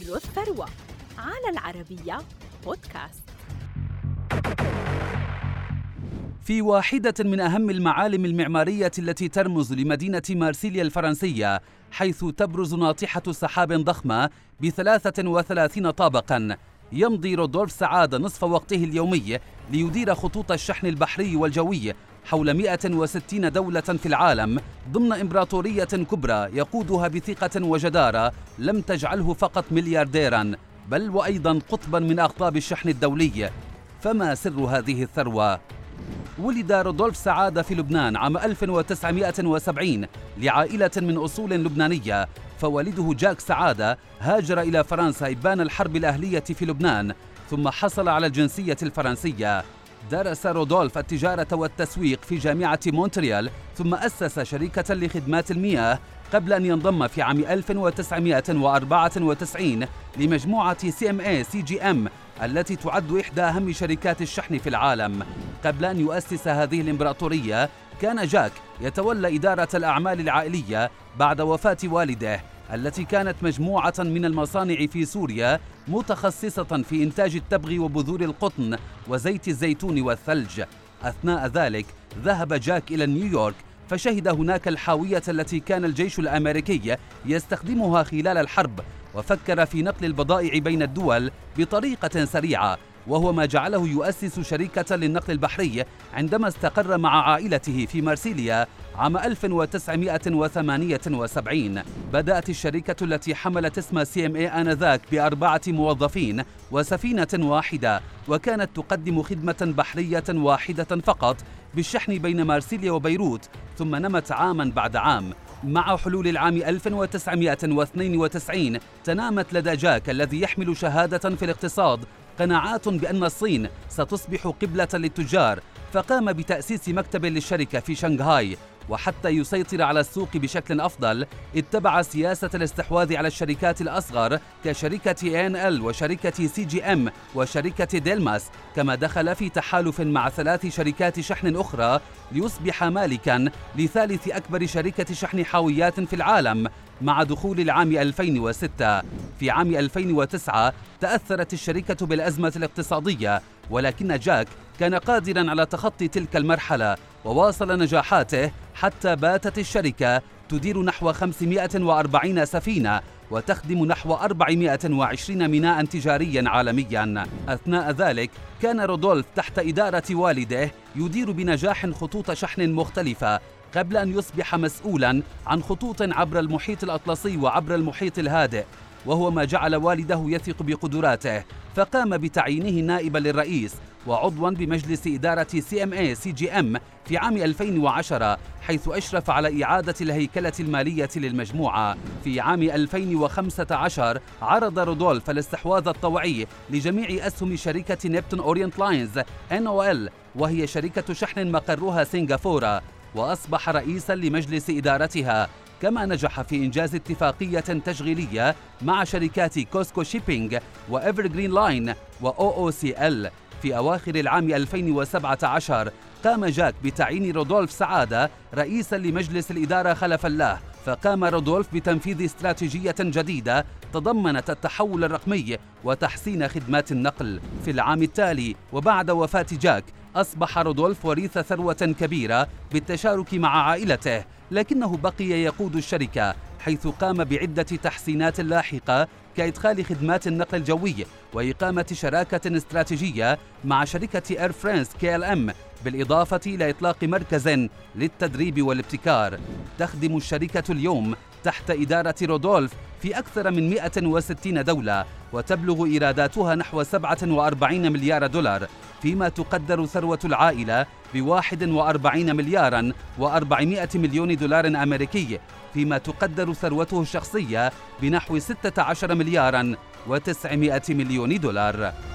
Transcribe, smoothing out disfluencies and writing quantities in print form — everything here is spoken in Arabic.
سر الثروة على العربية بودكاست. في واحدة من أهم المعالم المعمارية التي ترمز لمدينة مارسيليا الفرنسية، حيث تبرز ناطحة سحاب ضخمة ب33 طابقاً، يمضي رودولف سعادة نصف وقته اليومي ليدير خطوط الشحن البحري والجوي حول 160 دولة في العالم ضمن إمبراطورية كبرى يقودها بثقة وجدارة لم تجعله فقط مليارديراً بل وأيضاً قطباً من أقطاب الشحن الدولي. فما سر هذه الثروة؟ ولد رودولف سعادة في لبنان عام 1970 لعائلة من أصول لبنانية، فوالده جاك سعادة هاجر إلى فرنسا إبان الحرب الأهلية في لبنان ثم حصل على الجنسية الفرنسية. درس رودولف التجارة والتسويق في جامعة مونتريال ثم أسس شركة لخدمات المياه قبل أن ينضم في عام 1994 لمجموعة CMA CGM التي تعد إحدى أهم شركات الشحن في العالم. قبل أن يؤسس هذه الإمبراطورية كان جاك يتولى إدارة الأعمال العائلية بعد وفاة والده، التي كانت مجموعة من المصانع في سوريا متخصصة في إنتاج التبغ وبذور القطن وزيت الزيتون والثلج. أثناء ذلك ذهب جاك إلى نيويورك فشهد هناك الحاوية التي كان الجيش الأمريكي يستخدمها خلال الحرب، وفكر في نقل البضائع بين الدول بطريقة سريعة، وهو ما جعله يؤسس شركة للنقل البحري عندما استقر مع عائلته في مارسيليا عام 1978. بدأت الشركة التي حملت اسم CMA آنذاك ب4 موظفين وسفينة واحدة، وكانت تقدم خدمة بحرية واحدة فقط بالشحن بين مارسيليا وبيروت، ثم نمت عاما بعد عام. مع حلول العام 1992 تنامت لدى جاك الذي يحمل شهادة في الاقتصاد قناعات بأن الصين ستصبح قبلة للتجار، فقام بتأسيس مكتب للشركة في شنغهاي. وحتى يسيطر على السوق بشكل أفضل اتبع سياسة الاستحواذ على الشركات الأصغر كشركة ANL وشركة CGM وشركة ديلماس، كما دخل في تحالف مع 3 شركات شحن أخرى ليصبح مالكاً لثالث أكبر شركة شحن حاويات في العالم مع دخول العام 2006. في عام 2009 تأثرت الشركة بالأزمة الاقتصادية، ولكن جاك كان قادراً على تخطي تلك المرحلة وواصل نجاحاته حتى باتت الشركة تدير نحو 540 سفينة وتخدم نحو 420 ميناء تجاريا عالميا. أثناء ذلك كان رودولف تحت إدارة والده يدير بنجاح خطوط شحن مختلفة قبل أن يصبح مسؤولا عن خطوط عبر المحيط الأطلسي وعبر المحيط الهادئ، وهو ما جعل والده يثق بقدراته فقام بتعيينه نائبا للرئيس وعضوا بمجلس إدارة CMA CGM في عام 2010، حيث أشرف على إعادة الهيكلة المالية للمجموعة. في عام 2015 عرض رودولف الاستحواذ الطوعي لجميع أسهم شركة نيبتون أورينت لاينز NOL، وهي شركة شحن مقرها سنغافورة، وأصبح رئيسا لمجلس إدارتها. كما نجح في إنجاز اتفاقية تشغيلية مع شركات كوسكو شيبينج وإيفرغرين لاين وOOCL. في أواخر العام 2017 قام جاك بتعيين رودولف سعادة رئيساً لمجلس الإدارة خلفاً له، فقام رودولف بتنفيذ استراتيجية جديدة تضمنت التحول الرقمي وتحسين خدمات النقل. في العام التالي وبعد وفاة جاك أصبح رودولف وريث ثروة كبيرة بالتشارك مع عائلته، لكنه بقي يقود الشركة حيث قام بعدة تحسينات لاحقة كإدخال خدمات النقل الجوي وإقامة شراكة استراتيجية مع شركة Air France KLM، بالإضافة إلى إطلاق مركز للتدريب والابتكار. تخدم الشركة اليوم تحت إدارة رودولف في أكثر من 160 دولة، وتبلغ إيراداتها نحو 47 مليار دولار، فيما تقدر ثروة العائلة ب41 ملياراً و400 مليون دولار أمريكي، فيما تقدر ثروته الشخصية بنحو 16 ملياراً و900 مليون دولار.